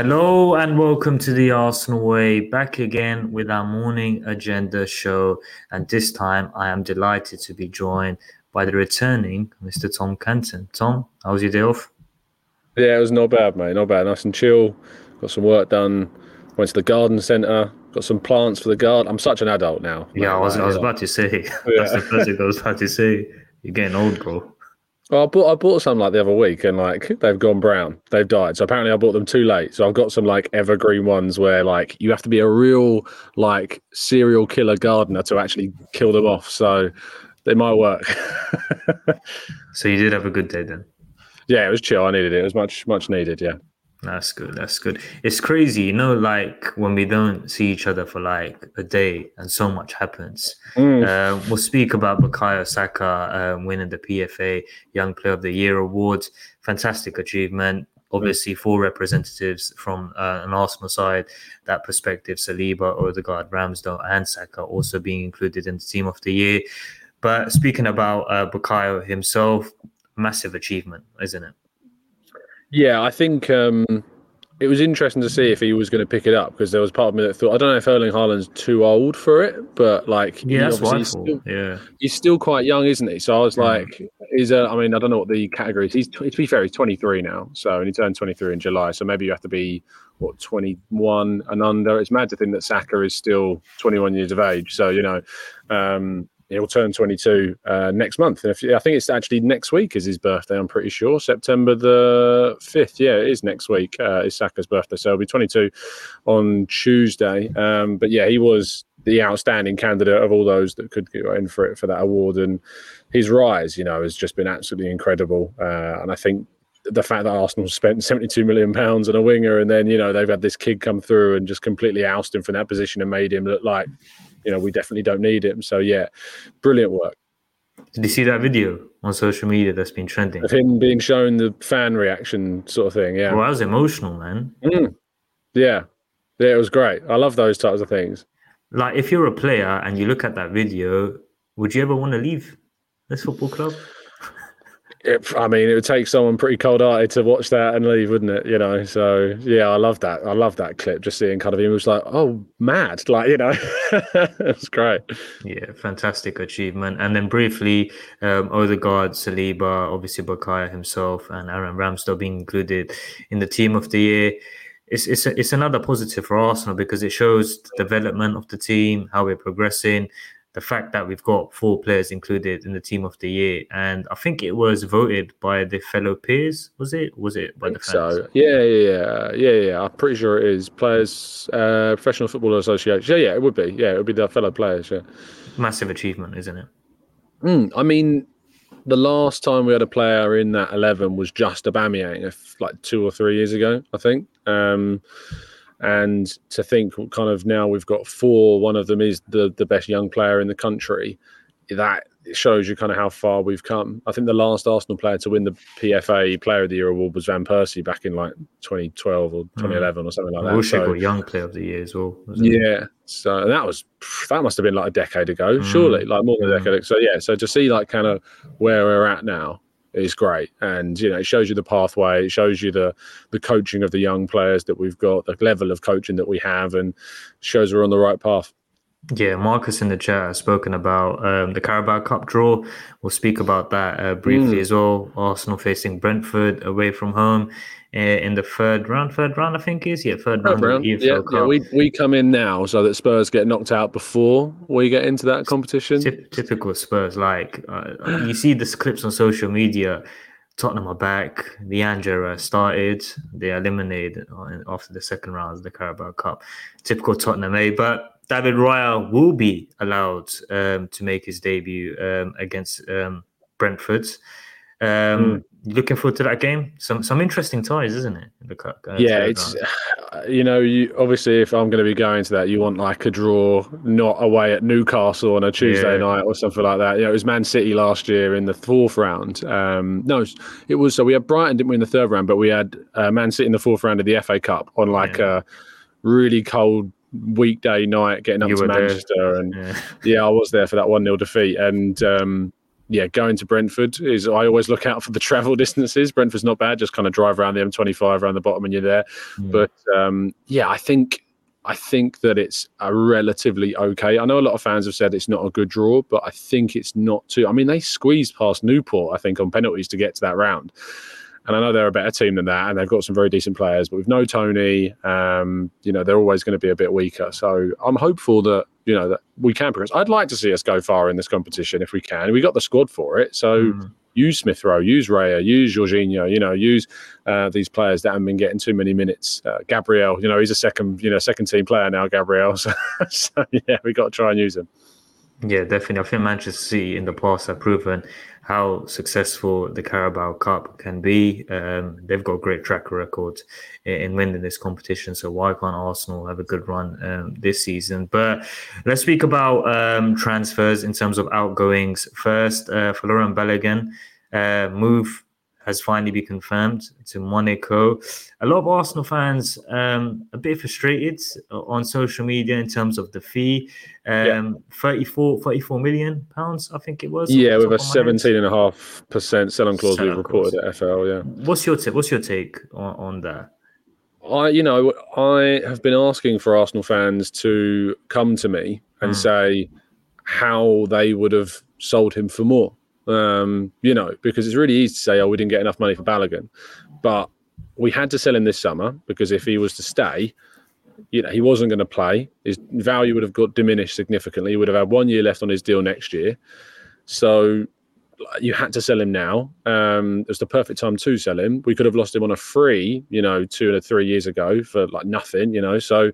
Hello and welcome to the Arsenal Way, back again with our morning agenda show, and this time I am delighted to be joined by the returning Mr. Tom Canton. Tom, how was your day off? Yeah, it was not bad, mate, not bad. Nice and chill, got some work done, went to the garden centre, got some plants for the garden. I'm such an adult now. Yeah, I was about to say, that's the first thing I was about to say, you're getting old, bro. Well, I bought some like the other week, and like they've gone brown, they've died. So apparently I bought them too late. So I've got some like evergreen ones where like you have to be a real like serial killer gardener to actually kill them off. So they might work. So you did have a good day then? Yeah, it was chill. I needed it. It was much needed. Yeah, that's good. That's good. It's crazy, you know, like when we don't see each other for like a day, and so much happens. We'll speak about Bukayo Saka winning the PFA Young Player of the Year award. Fantastic achievement. Obviously, four representatives from an Arsenal side, that perspective, Saliba, Odegaard, Ramsdale, and Saka also being included in the Team of the Year. But speaking about Bukayo himself, massive achievement, isn't it? Yeah, I think it was interesting to see if he was going to pick it up, because there was part of me that thought, I don't know if Erling Haaland's too old for it, but like, yeah, he's still quite young, isn't he? So I was like, I don't know what the category is. To be fair, he's 23 now. So, and he turned 23 in July. So maybe you have to be, 21 and under. It's mad to think that Saka is still 21 years of age. So, you know, he'll turn 22 next month. And I think it's actually next week is his birthday, I'm pretty sure. September the 5th. Yeah, it is next week. It's Saka's birthday. So he'll be 22 on Tuesday. But yeah, he was the outstanding candidate of all those that could go in for it, for that award. And his rise, you know, has just been absolutely incredible. And I think the fact that Arsenal spent £72 million on a winger, and then, you know, they've had this kid come through and just completely oust him from that position and made him look like, you know, we definitely don't need him. So, yeah, brilliant work. Did you see that video on social media that's been trending? Of him being shown the fan reaction sort of thing, yeah. Well, I was emotional, man. Yeah. Yeah, it was great. I love those types of things. Like, if you're a player and you look at that video, would you ever want to leave this football club? It would take someone pretty cold-hearted to watch that and leave, wouldn't it? You know, so, yeah, I love that. I love that clip, just seeing kind of him was like, oh, mad. Like, you know, it's great. Yeah, fantastic achievement. And then briefly, Odegaard, Saliba, obviously Bukayo himself, and Aaron Ramsdale being included in the Team of the Year. It's another positive for Arsenal, because it shows the development of the team, how we're progressing. The fact that we've got four players included in the Team of the Year, and I think it was voted by the fellow peers, was it? Was it by the fans? So yeah. I'm pretty sure it is. Players, Professional Football Association. Yeah, it would be. Yeah, it would be the fellow players. Yeah, massive achievement, isn't it? I mean, the last time we had a player in that 11 was just Aubameyang, like 2 or 3 years ago, I think. And to think kind of now we've got four, one of them is the best young player in the country, that shows you kind of how far we've come. I think the last Arsenal player to win the PFA Player of the Year award was Van Persie back in like 2012 or 2011 or something like that. Also got Young Player of the Year as well. Yeah. So that must have been like a decade ago, surely, like more than a decade ago. So yeah, so to see like kind of where we're at now, it's great. And, you know, it shows you the pathway. It shows you the coaching of the young players that we've got, the level of coaching that we have, and shows we're on the right path. Yeah, Marcus in the chat has spoken about the Carabao Cup draw. We'll speak about that briefly as well. Arsenal facing Brentford away from home in the third round, I think it is. Yeah, third round. Yeah, we come in now so that Spurs get knocked out before we get into that competition. Typical Spurs. Like, you see the clips on social media. Tottenham are back. The Angera started. They eliminated after the second round of the Carabao Cup. Typical Tottenham, eh? But David Raya will be allowed to make his debut against Brentford. Looking forward to that game. Some interesting ties, isn't it? Obviously, if I'm going to be going to that, you want like a draw, not away at Newcastle on a Tuesday night or something like that. You know, it was Man City last year in the fourth round. So we had Brighton, didn't we, in the third round, but we had Man City in the fourth round of the FA Cup on like a really cold weekday night, getting up to Manchester. I was there for that 1-0 defeat, and yeah, going to Brentford is, I always look out for the travel distances. Brentford's not bad, just kind of drive around the M25 around the bottom and you're there. Yeah. But yeah, I think that it's a relatively okay. I know a lot of fans have said it's not a good draw, but I think it's not too. I mean, they squeezed past Newport, I think, on penalties to get to that round. And I know they're a better team than that, and they've got some very decent players. But with no Tony, you know, they're always going to be a bit weaker. So I'm hopeful that, you know, that we can progress. I'd like to see us go far in this competition if we can. We got the squad for it. So use Smith Rowe, use Raya, use Jorginho, you know, use these players that haven't been getting too many minutes. Gabriel, you know, he's a second team player now, Gabriel. So yeah, we got to try and use him. Yeah, definitely. I think Manchester City in the past have proven how successful the Carabao Cup can be. They've got a great track record in winning this competition, so why can't Arsenal have a good run this season? But let's speak about transfers in terms of outgoings. First, Folarin Balogun move has finally been confirmed to Monaco. A lot of Arsenal fans a bit frustrated on social media in terms of the fee. 34 million £34 million, I think it was. Yeah, with a 17.5% sell-on clause we've reported at FL, yeah. What's your take on that? I have been asking for Arsenal fans to come to me and say how they would have sold him for more. You know, because it's really easy to say, oh, we didn't get enough money for Balogun. But we had to sell him this summer because if he was to stay, you know, he wasn't going to play. His value would have got diminished significantly. He would have had 1 year left on his deal next year. So you had to sell him now. It was the perfect time to sell him. We could have lost him on a free, you know, 2 or 3 years ago for like nothing, you know. So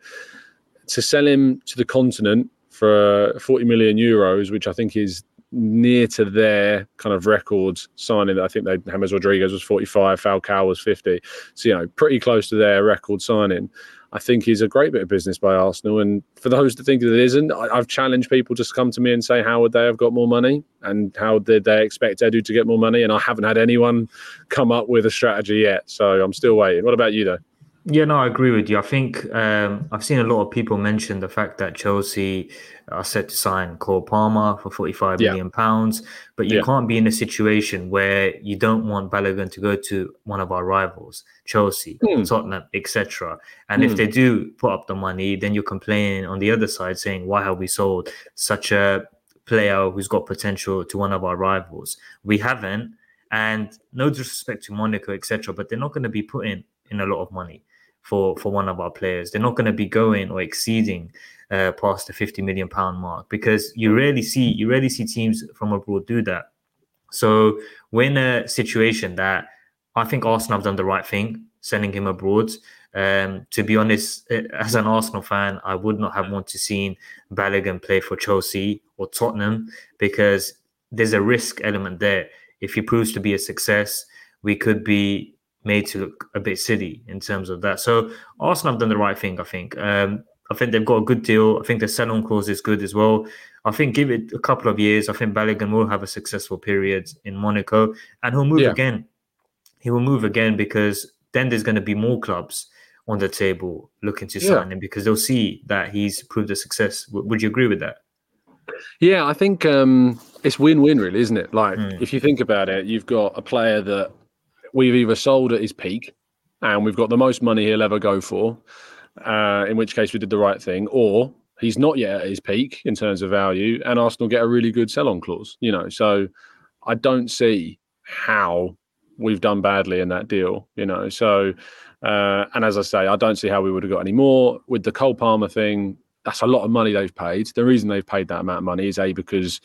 to sell him to the continent for 40 million euros, which I think is near to their kind of records signing. I think James Rodriguez was 45, Falcao was 50. So, you know, pretty close to their record signing. I think he's a great bit of business by Arsenal. And for those that think that it isn't, I've challenged people to come to me and say, how would they have got more money? And how did they expect Edu to get more money? And I haven't had anyone come up with a strategy yet. So I'm still waiting. What about you though? Yeah, no, I agree with you. I think I've seen a lot of people mention the fact that Chelsea are set to sign Cole Palmer for £45 million pounds, but you can't be in a situation where you don't want Balogun to go to one of our rivals, Chelsea, Tottenham, etc. And if they do put up the money, then you're complaining on the other side saying, why have we sold such a player who's got potential to one of our rivals? We haven't, and no disrespect to Monaco, etc., but they're not going to be putting in a lot of money for one of our players. They're not going to be going or exceeding past the £50 million mark, because you rarely see teams from abroad do that. So we're in a situation that I think Arsenal have done the right thing sending him abroad. To be honest, as an Arsenal fan, I would not have wanted to see Balogun play for Chelsea or Tottenham, because there's a risk element there. If he proves to be a success, we could be made to look a bit silly in terms of that. So Arsenal have done the right thing, I think. I think they've got a good deal. I think the sell-on clause is good as well. I think give it a couple of years. I think Balogun will have a successful period in Monaco, and he'll move again. He will move again, because then there's going to be more clubs on the table looking to sign him, because they'll see that he's proved a success. Would you agree with that? Yeah, I think it's win-win really, isn't it? Like if you think about it, you've got a player that we've either sold at his peak and we've got the most money he'll ever go for, in which case we did the right thing, or he's not yet at his peak in terms of value and Arsenal get a really good sell-on clause, you know. So I don't see how we've done badly in that deal, you know. So, and as I say, I don't see how we would have got any more. With the Cole Palmer thing, that's a lot of money they've paid. The reason they've paid that amount of money is A, because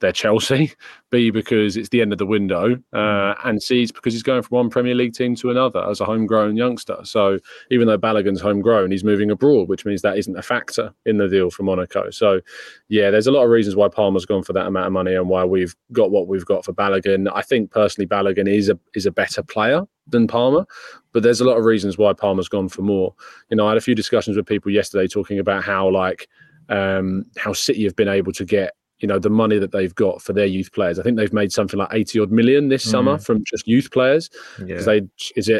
they're Chelsea, B, because it's the end of the window, and C, it's because he's going from one Premier League team to another as a homegrown youngster. So even though Balogun's homegrown, he's moving abroad, which means that isn't a factor in the deal for Monaco. So yeah, there's a lot of reasons why Palmer's gone for that amount of money and why we've got what we've got for Balogun. I think personally Balogun is a better player than Palmer, but there's a lot of reasons why Palmer's gone for more. You know, I had a few discussions with people yesterday talking about how how City have been able to get, you know, the money that they've got for their youth players. I think they've made something like 80 odd million this summer from just youth players. They Charles, they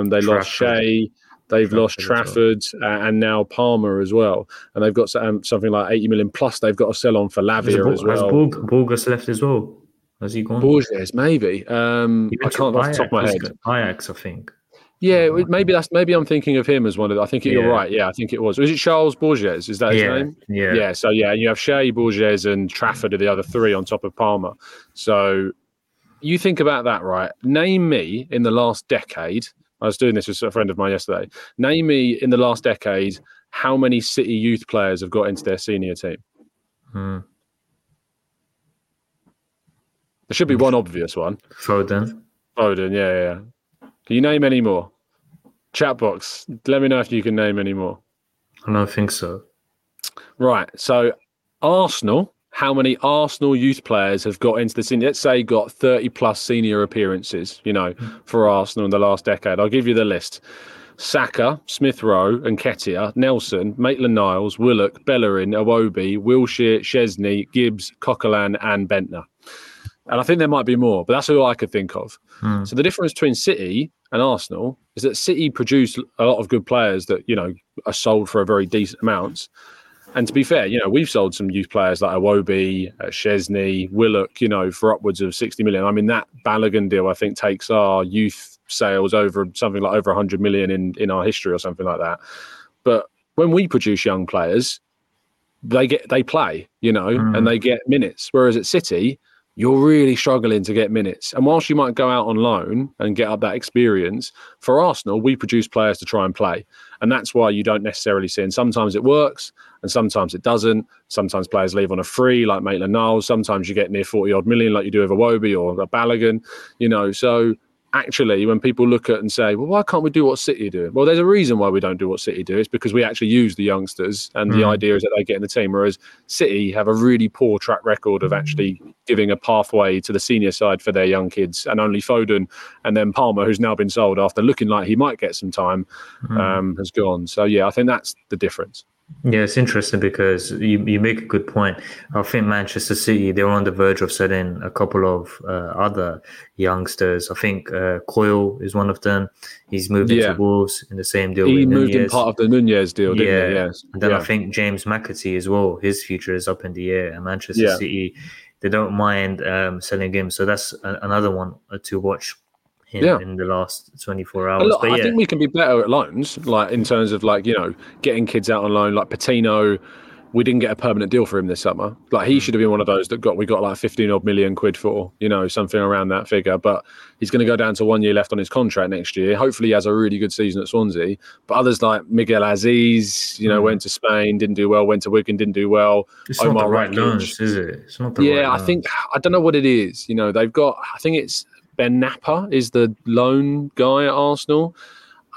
Trafford. Lost Shea They've lost Trafford and now Palmer as well. And they've got something like 80 million plus they've got to sell on for Lavia as well. Has Borges left as well? Has he gone? Borges, maybe. I can't off the top of my head. Ajax, I think. Yeah, maybe I'm thinking of him as one of the, I think you're right. Yeah, I think it was. Was it Charles Borges? Is that his name? Yeah. Yeah. So, and you have Shea, Borges and Trafford are the other three on top of Palmer. So you think about that, right? Name me in the last decade. I was doing this with a friend of mine yesterday. Name me in the last decade how many City youth players have got into their senior team. There should be one obvious one. Foden, yeah. Can you name any more? Chat box, let me know if you can name any more. I don't think so. Right, so Arsenal, how many Arsenal youth players have got into the senior? Let's say got 30-plus senior appearances, for Arsenal in the last decade. I'll give you the list. Saka, Smith Rowe, Nketiah, Nelson, Maitland-Niles, Willock, Bellerin, Iwobi, Wilshere, Szczesny, Gibbs, Coquelin and Bentner. And I think there might be more, but that's who I could think of. So the difference between City and Arsenal is that City produce a lot of good players that, are sold for a very decent amount. And to be fair, we've sold some youth players like Iwobi, Szczesny, Willock, for upwards of 60 million. I mean, that Balogun deal, I think, takes our youth sales over something like over 100 million in our history or something like that. But when we produce young players, they play, and they get minutes. Whereas at City, you're really struggling to get minutes. And whilst you might go out on loan and get up that experience, for Arsenal, we produce players to try and play. And that's why you don't necessarily see. And sometimes it works and sometimes it doesn't. Sometimes players leave on a free like Maitland-Niles. Sometimes you get near 40-odd million like you do with Iwobi or a Balogun, So actually, when people look at and say, well, why can't we do what City do? Well, there's a reason why we don't do what City do. It's because we actually use the youngsters and the idea is that they get in the team. Whereas City have a really poor track record of actually giving a pathway to the senior side for their young kids, and only Foden and then Palmer, who's now been sold after looking like he might get some time, has gone. So, I think that's the difference. Yeah, it's interesting because you make a good point. I think Manchester City, they were on the verge of selling a couple of other youngsters. I think Coyle is one of them. He's moved into Wolves in the same deal. He moved Nunez in part of the Nunez deal, didn't he? Yes. And then I think James McAtee as well. His future is up in the air. And Manchester City, they don't mind selling him. So that's another one to watch. In the last 24 hours. Look, I think we can be better at loans, like in terms of getting kids out on loan. Like Patino, we didn't get a permanent deal for him this summer. Like he should have been one of those that we got like 15 odd million quid for, something around that figure. But he's going to go down to 1 year left on his contract next year. Hopefully he has a really good season at Swansea. But others like Miguel Aziz, went to Spain, didn't do well, went to Wigan, didn't do well. It's Omar not the right loans, is it? It's not the right loans. I think, I don't know what it is. They've got, I think it's, Ben Napper is the loan guy at Arsenal.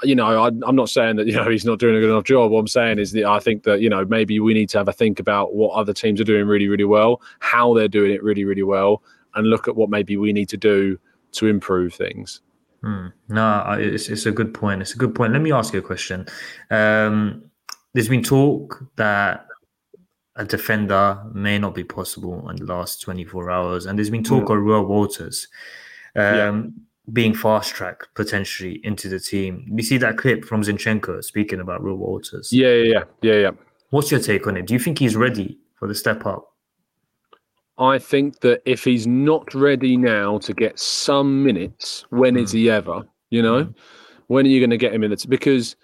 I'm not saying that he's not doing a good enough job. What I'm saying is that I think that maybe we need to have a think about what other teams are doing really, really well, how they're doing it really, really well, and look at what maybe we need to do to improve things. No, it's a good point. It's a good point. Let me ask you a question. There's been talk that a defender may not be possible in the last 24 hours, and there's been talk of Ruud Waters being fast-tracked potentially into the team. You see that clip from Zinchenko speaking about Ruud Waters. Yeah. What's your take on it? Do you think he's ready for the step up? I think that if he's not ready now to get some minutes, when is he ever? When are you going to get him in? Because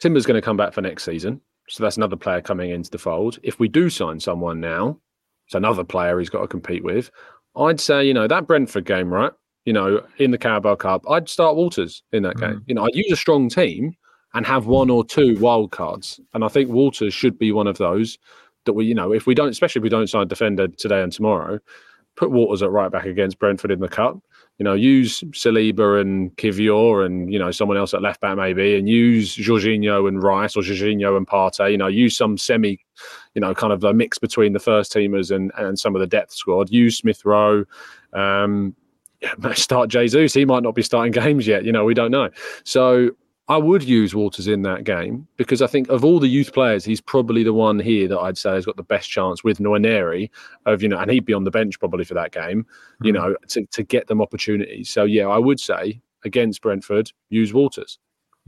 Timber's going to come back for next season, so that's another player coming into the fold. If we do sign someone now, it's another player he's got to compete with. I'd say, that Brentford game, right? In the Carabao Cup, I'd start Waters in that game. I'd use a strong team and have one or two wild cards. And I think Waters should be one of those that we, if we don't, especially if we don't sign a defender today and tomorrow, put Waters at right back against Brentford in the Cup. Use Saliba and Kivior and, someone else at left back maybe, and use Jorginho and Rice or Jorginho and Partey, use some semi, kind of a mix between the first teamers and some of the depth squad. Use Smith Rowe, start Jesus. He might not be starting games yet. We don't know. So I would use Waters in that game because I think of all the youth players, he's probably the one here that I'd say has got the best chance with Nwaneri of, and he'd be on the bench probably for that game, to get them opportunities. So, I would say against Brentford, use Waters.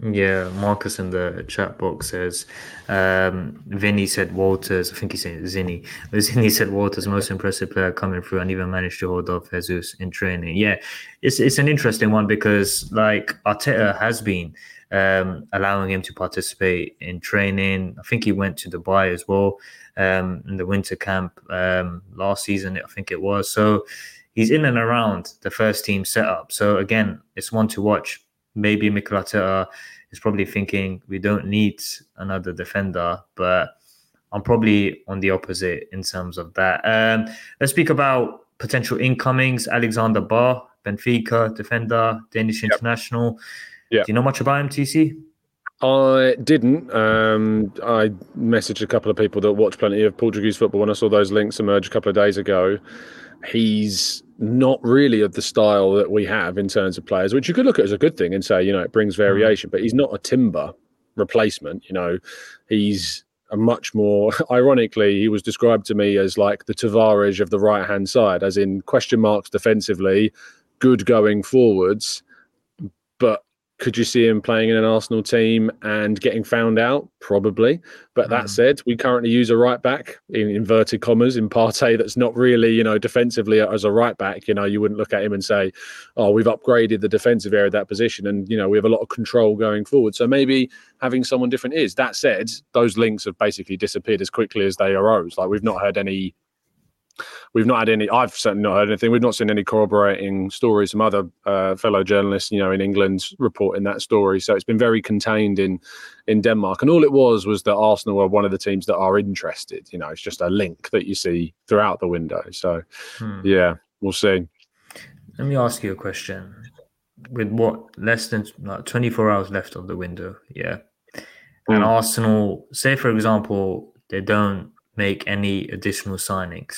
Yeah, Marcus in the chat box says, Vinny said Walters, I think he's saying Zinny. Zinny said Walters, most impressive player coming through and even managed to hold off Jesus in training. Yeah, it's an interesting one because like Arteta has been allowing him to participate in training. I think he went to Dubai as well in the winter camp last season, I think it was. So he's in and around the first team setup. So again, it's one to watch. Maybe Mikel Arteta is probably thinking we don't need another defender, but I'm probably on the opposite in terms of that. Let's speak about potential incomings. Alexander Barr, Benfica defender, Danish international. Yep. Do you know much about him, TC? I didn't. I messaged a couple of people that watch plenty of Portuguese football when I saw those links emerge a couple of days ago. He's not really of the style that we have in terms of players, which you could look at as a good thing and say, you know, it brings variation, but he's not a Timber replacement. You know, he's a much more, ironically, he was described to me as like the Tavares of the right-hand side, as in question marks defensively, good going forwards, but could you see him playing in an Arsenal team and getting found out? Probably. But that said, we currently use a right back in inverted commas in Partey that's not really, you know, defensively as a right back. You know, you wouldn't look at him and say, oh, we've upgraded the defensive area of that position and, you know, we have a lot of control going forward. So maybe having someone different is. That said, those links have basically disappeared as quickly as they arose. Like I've certainly not heard anything. We've not seen any corroborating stories from other fellow journalists, you know, in England reporting that story. So it's been very contained in Denmark. And all it was that Arsenal are one of the teams that are interested. You know, it's just a link that you see throughout the window. So, yeah, we'll see. Let me ask you a question. With what, less than 24 hours left of the window, yeah. And Arsenal, say, for example, they don't make any additional signings.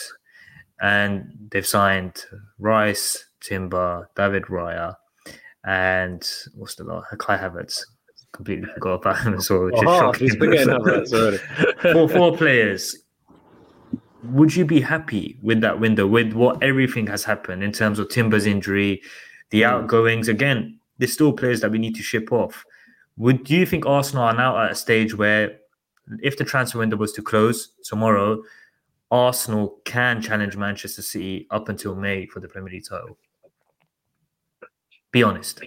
And they've signed Rice, Timber, David Raya, and what's the last? Kai Havertz. Completely forgot about him as well. Four players. Would you be happy with that window, with what everything has happened in terms of Timber's injury, the outgoings? Again, there's still players that we need to ship off. Do you think Arsenal are now at a stage where if the transfer window was to close tomorrow, Arsenal can challenge Manchester City up until May for the Premier League title? Be honest.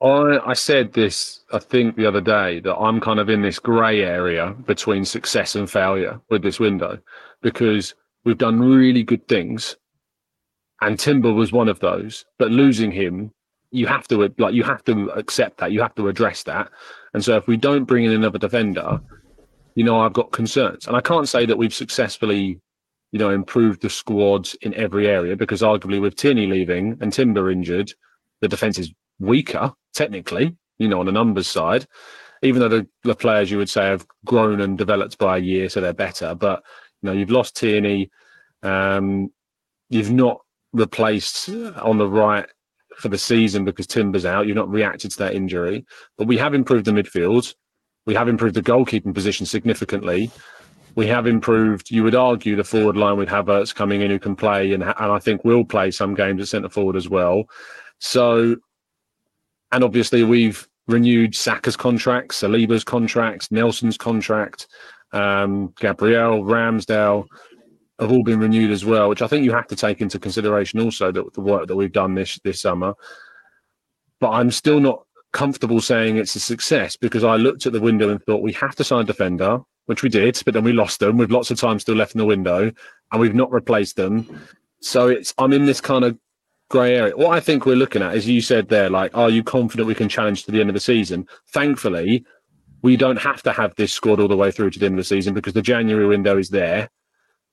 I said this, I think, the other day, that I'm kind of in this grey area between success and failure with this window because we've done really good things and Timber was one of those. But losing him, you have to accept that. You have to address that. And so if we don't bring in another defender, you know, I've got concerns. And I can't say that we've successfully, you know, improved the squads in every area because arguably with Tierney leaving and Timber injured, the defence is weaker, technically, you know, on the numbers side, even though the players you would say have grown and developed by a year, so they're better. But, you know, you've lost Tierney. You've not replaced on the right for the season because Timber's out. You've not reacted to that injury. But we have improved the midfield. We have improved the goalkeeping position significantly. We have improved, you would argue, the forward line with Havertz coming in who can play and I think will play some games at centre-forward as well. So, and obviously we've renewed Saka's contract, Saliba's contract, Nelson's contract, Gabriel, Ramsdale have all been renewed as well, which I think you have to take into consideration also that the work that we've done this summer. But I'm still not comfortable saying it's a success because I looked at the window and thought we have to sign a defender, which we did, but then we lost them with lots of time still left in the window and we've not replaced them. So I'm in this kind of grey area. What I think we're looking at is, you said there, like, are you confident we can challenge to the end of the season? Thankfully, we don't have to have this squad all the way through to the end of the season because the January window is there.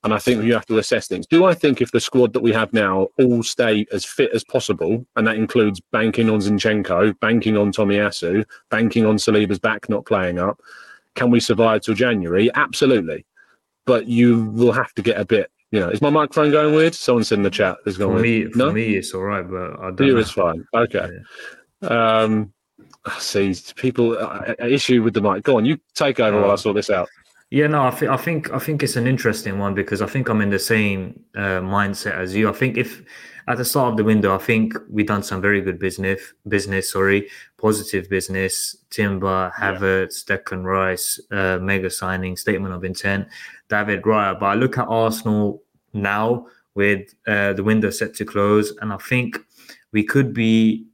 And I think you have to assess things. Do I think if the squad that we have now all stay as fit as possible, and that includes banking on Zinchenko, banking on Tomiyasu, banking on Saliba's back not playing up, can we survive till January? Absolutely. But you will have to get a bit, you know, is my microphone going weird? Someone said in the chat it's going weird. No? For me, it's all right, but I don't know. It's fine. Okay. Yeah. See, people, issue with the mic. Go on, you take over while I sort this out. Yeah, no, I think it's an interesting one because I think I'm in the same mindset as you. I think if at the start of the window, I think we done some very good positive business. Timber, Havertz, Declan Rice, mega signing, statement of intent, David Raya. But I look at Arsenal now with the window set to close, and I think we could be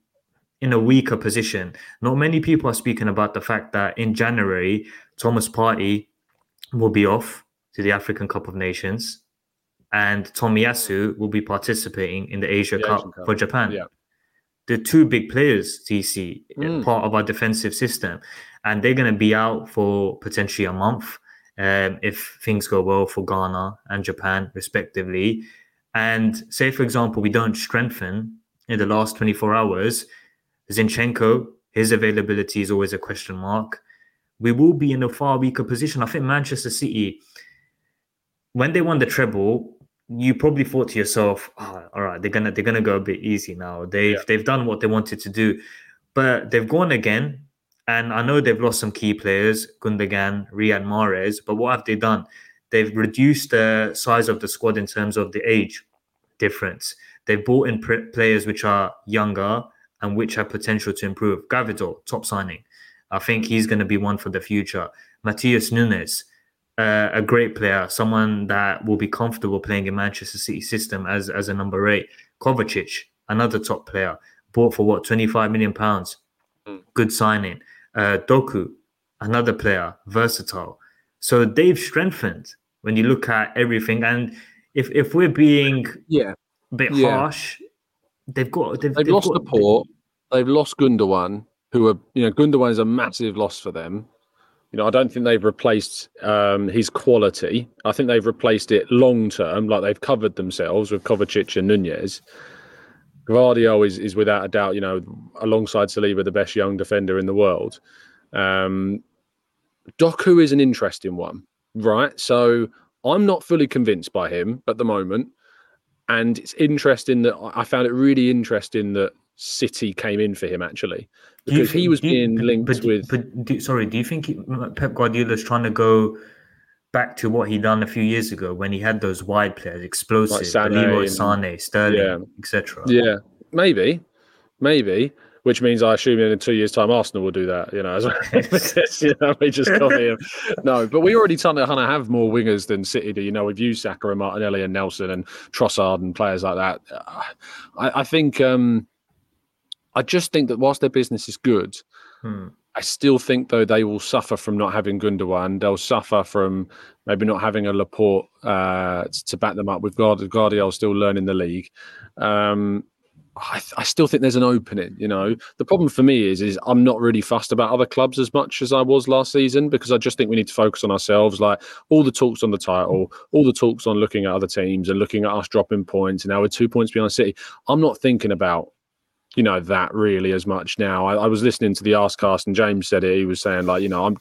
in a weaker position. Not many people are speaking about the fact that in January, Thomas Partey will be off to the African Cup of Nations, and Tomiyasu will be participating in the Asia Cup for Japan. Yeah. The two big players, TC, part of our defensive system, and they're going to be out for potentially a month if things go well for Ghana and Japan, respectively. And say, for example, we don't strengthen in the last 24 hours, Zinchenko, his availability is always a question mark. We will be in a far weaker position. I think Manchester City, when they won the treble, you probably thought to yourself, oh, all right, they're gonna go a bit easy now. They've done what they wanted to do. But they've gone again, and I know they've lost some key players, Gundogan, Riyad Mahrez, but what have they done? They've reduced the size of the squad in terms of the age difference. They've brought in players which are younger and which have potential to improve. Gavidor, top signing. I think he's going to be one for the future. Matias Nunez, a great player, someone that will be comfortable playing in Manchester City system as a number 8. Kovacic, another top player, bought for what, £25 million. Good signing. Doku, another player, versatile. So they've strengthened when you look at everything. And if we're being a bit harsh, they've lost Laporte. They've lost Gundogan, Gundogan is a massive loss for them. I don't think they've replaced his quality. I think they've replaced it long-term, like they've covered themselves with Kovacic and Nunez. Guardiola is without a doubt, alongside Saliba, the best young defender in the world. Doku is an interesting one, right? So I'm not fully convinced by him at the moment. And it's interesting that I found it really interesting that City came in for him, actually, because he was being linked with... do you think Pep Guardiola is trying to go back to what he done a few years ago when he had those wide players, explosive, like Leroy Sané, Sterling, etc.? Yeah, maybe. Which means I assume in 2 years' time, Arsenal will do that. We just got here. No, but we already kind of have more wingers than City do. We've used Saka and Martinelli and Nelson and Trossard and players like that. I think... I just think that whilst their business is good, I still think, though, they will suffer from not having Gundogan. They'll suffer from maybe not having a Laporte to back them up. With Guardiola still learning the league. I still think there's an opening. The problem for me is I'm not really fussed about other clubs as much as I was last season, because I just think we need to focus on ourselves. Like all the talks on the title, all the talks on looking at other teams and looking at us dropping points, and now we're 2 points behind City. I'm not thinking about that really as much now. I was listening to the Askcast and James said it. He was saying I'm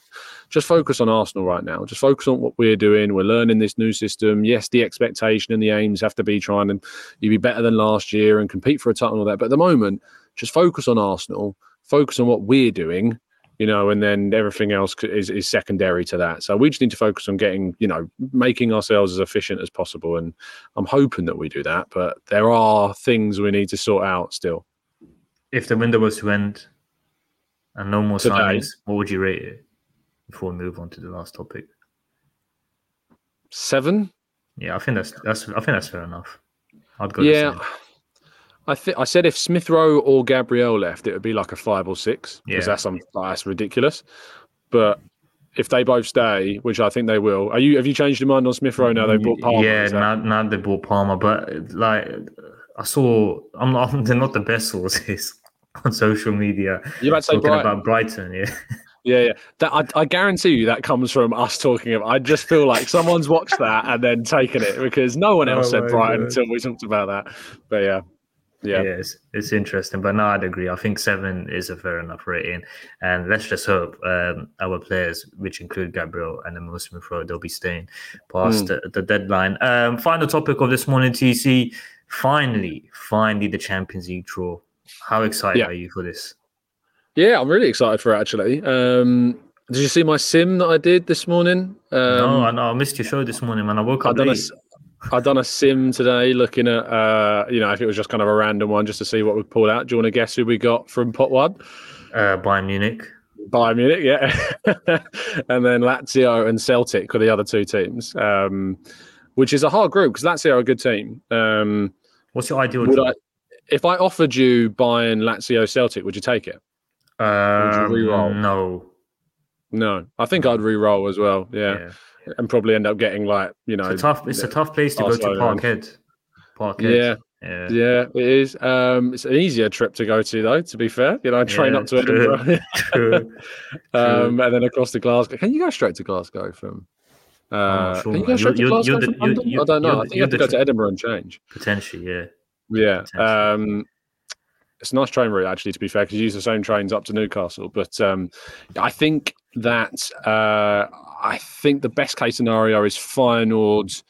just focus on Arsenal right now. Just focus on what we're doing. We're learning this new system. Yes, the expectation and the aims have to be trying and you be better than last year and compete for a title and all that. But at the moment, just focus on Arsenal. Focus on what we're doing. And then everything else is secondary to that. So we just need to focus on getting, making ourselves as efficient as possible. And I'm hoping that we do that. But there are things we need to sort out still. If the window was to end and no more signings, what would you rate it before we move on to the last topic? 7? Yeah, I think that's fair enough. I'd go. Yeah, I said if Smith Rowe or Gabriel left, it would be like a 5 or 6 because that's ridiculous. But if they both stay, which I think they will, have you changed your mind on Smith Rowe now? They bought Palmer. Yeah, now they bought Palmer, but like. I saw they're not the best sources on social media. You're about to say about Brighton, yeah. That I guarantee you that comes from us talking about. I just feel like someone's watched that and then taken it because no one else said Brighton until we talked about that. But yeah, it's interesting. But no, I'd agree. I think 7 is a fair enough rating, and let's just hope our players, which include Gabriel and Emile Smith-Rowe, they'll be staying past the deadline. Final topic of this morning, TC. Finally, the Champions League draw. How excited are you for this? Yeah, I'm really excited for it, actually. Did you see my sim that I did this morning? No, I missed your show this morning, man. I woke up late. I've done a sim today looking at, if it was just kind of a random one just to see what we pulled out. Do you want to guess who we got from pot one? Bayern Munich. Bayern Munich, yeah. And then Lazio and Celtic were the other two teams, which is a hard group because Lazio are a good team. What's your ideal team? If I offered you Bayern, Lazio, Celtic, would you take it? Would you re-roll? No. I think I'd re-roll as well, yeah. And probably end up getting it's a tough place to go to. Parkhead. Yeah, it is. It's an easier trip to go to though. To be fair, I train up to Edinburgh, and then across to Glasgow. Can you go straight to Glasgow from? Sure, can you go straight to Glasgow from London? I don't know. I think you have to go to Edinburgh and change. Potentially, yeah. Potentially. It's a nice train route actually. To be fair, because you use the same trains up to Newcastle. But I think that the best case scenario is Feyenoord,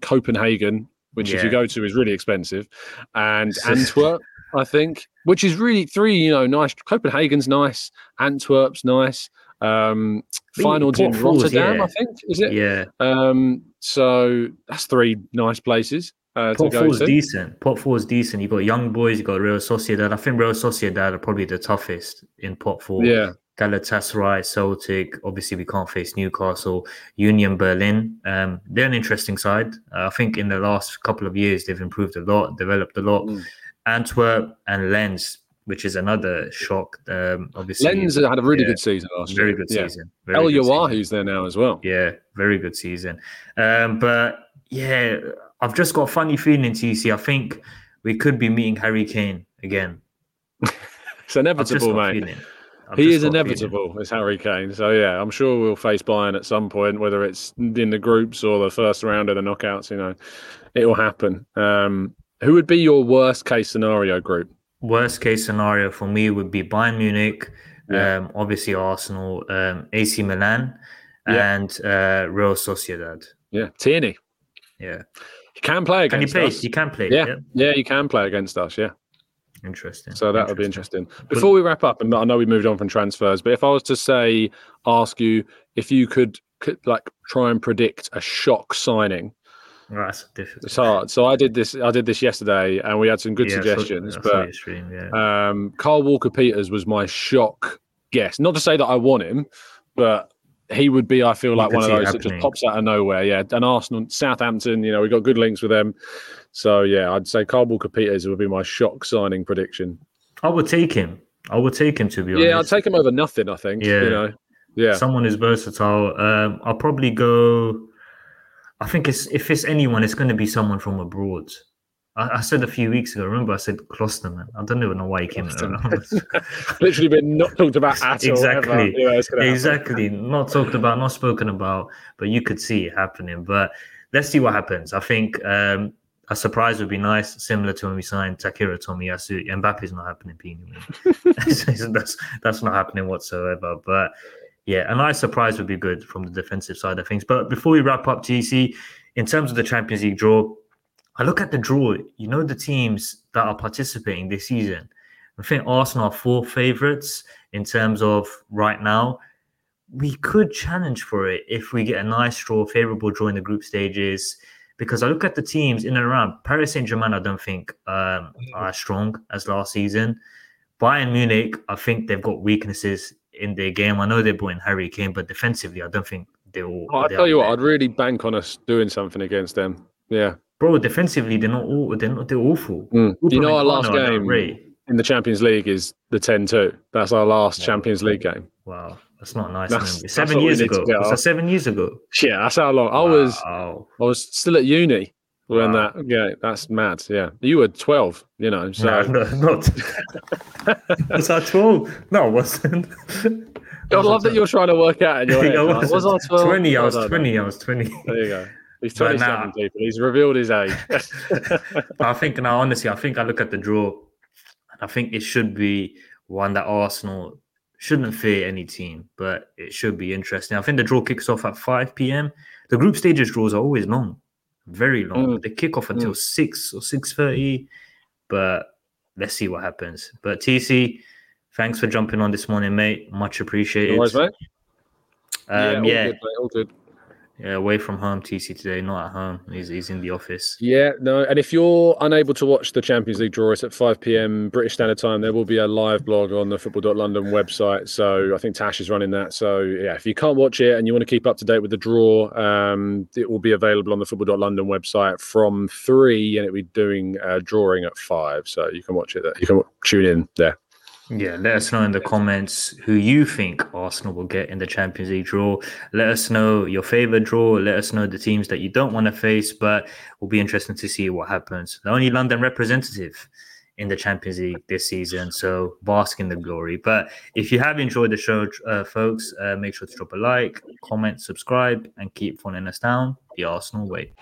Copenhagen. Which if you go to is really expensive, and Antwerp, I think, which is really three, nice. Copenhagen's nice, Antwerp's nice. Feyenoord's in Rotterdam, I think, is it? Yeah. So that's three nice places. Port Four's decent. You got Young Boys. You got Real Sociedad. I think Real Sociedad are probably the toughest in Port Four. Yeah. Galatasaray, Celtic. Obviously, we can't face Newcastle. Union Berlin. They're an interesting side. I think in the last couple of years, they've improved a lot, developed a lot. Antwerp and Lens, which is another shock. Obviously, Lens had a really good season last year. Very good season. El Yawahi's there now as well. Yeah, very good season. I've just got a funny feeling, TC. I think we could be meeting Harry Kane again. It's inevitable, mate. He is inevitable. It's Harry Kane. So, yeah, I'm sure we'll face Bayern at some point, whether it's in the groups or the first round of the knockouts, it will happen. Who would be your worst case scenario group? Worst case scenario for me would be Bayern Munich, obviously Arsenal, AC Milan, and Real Sociedad. Yeah, Tierney. Yeah. You can play against us. You can play. Yeah. Yeah, you can play against us, yeah. Interesting. So that would be interesting. Before we wrap up, and I know we moved on from transfers, but if I was to ask you if you could try and predict a shock signing, that's difficult. It's hard. So I did this yesterday, and we had some good suggestions. Carl Walker-Peters was my shock guess. Not to say that I want him, but he would be, I feel like, one of those that just pops out of nowhere. Yeah, and Arsenal, Southampton, we got good links with them. So, yeah, I'd say Carl Walker-Peters would be my shock signing prediction. I would take him, to be honest. Yeah, I'd take him over nothing, I think. Yeah. Yeah. Someone who's versatile. I'll probably go... I think if it's anyone, it's going to be someone from abroad. I said a few weeks ago, remember I said Klosterman. I don't even know why he came around. Literally been not talked about at all. Exactly. Exactly. Not talked about, not spoken about, but you could see it happening. But let's see what happens. I think... a surprise would be nice, similar to when we signed Takira Tomiyasu. Mbappe's not happening, anyway. That's not happening whatsoever. But a nice surprise would be good from the defensive side of things. But before we wrap up, TC, in terms of the Champions League draw, I look at the draw. The teams that are participating this season. I think Arsenal are four favourites in terms of right now. We could challenge for it if we get a nice draw, favourable draw in the group stages. Because I look at the teams in and around. Paris Saint-Germain, I don't think are as strong as last season. Bayern Munich, I think they've got weaknesses in their game. I know they brought in Harry Kane, but defensively, I don't think they all... Oh, I'll tell you what, I'd really bank on us doing something against them. Yeah. Bro, defensively, they're awful. Mm. Our last game in the Champions League is the 10-2. That's our last Champions League game. Wow. That's not nice. That's 7 years ago. Was that 7 years ago? Yeah, that's how long. I was still at uni when that. Yeah, that's mad. Yeah, you were 12. So not. Was I 12? No, I wasn't. I love that you're trying to work out. And was I 12? 20. I was 20. There you go. He's 27 people. He's revealed his age. I think now, honestly, I look at the draw, and I think it should be one that Arsenal shouldn't fear any team, but it should be interesting. I think the draw kicks off at 5 p.m. The group stages draws are always long, very long. They kick off until 6 or 6:30, but let's see what happens. But TC, thanks for jumping on this morning, mate. Much appreciated. No worries, mate. All good, mate. All good. Yeah, away from home, TC today, not at home. He's in the office. Yeah, no. And if you're unable to watch the Champions League draw, it's at 5 p.m. British Standard Time. There will be a live blog on the football.london website. So I think Tash is running that. So yeah, if you can't watch it and you want to keep up to date with the draw, it will be available on the football.london website from 3, and it'll be doing drawing at 5. So you can watch it there. You can tune in there. Yeah, let us know in the comments who you think Arsenal will get in the Champions League draw. Let us know your favourite draw. Let us know the teams that you don't want to face, but it'll be interesting to see what happens. The only London representative in the Champions League this season, so bask in the glory. But if you have enjoyed the show, folks, make sure to drop a like, comment, subscribe, and keep following us down the Arsenal way.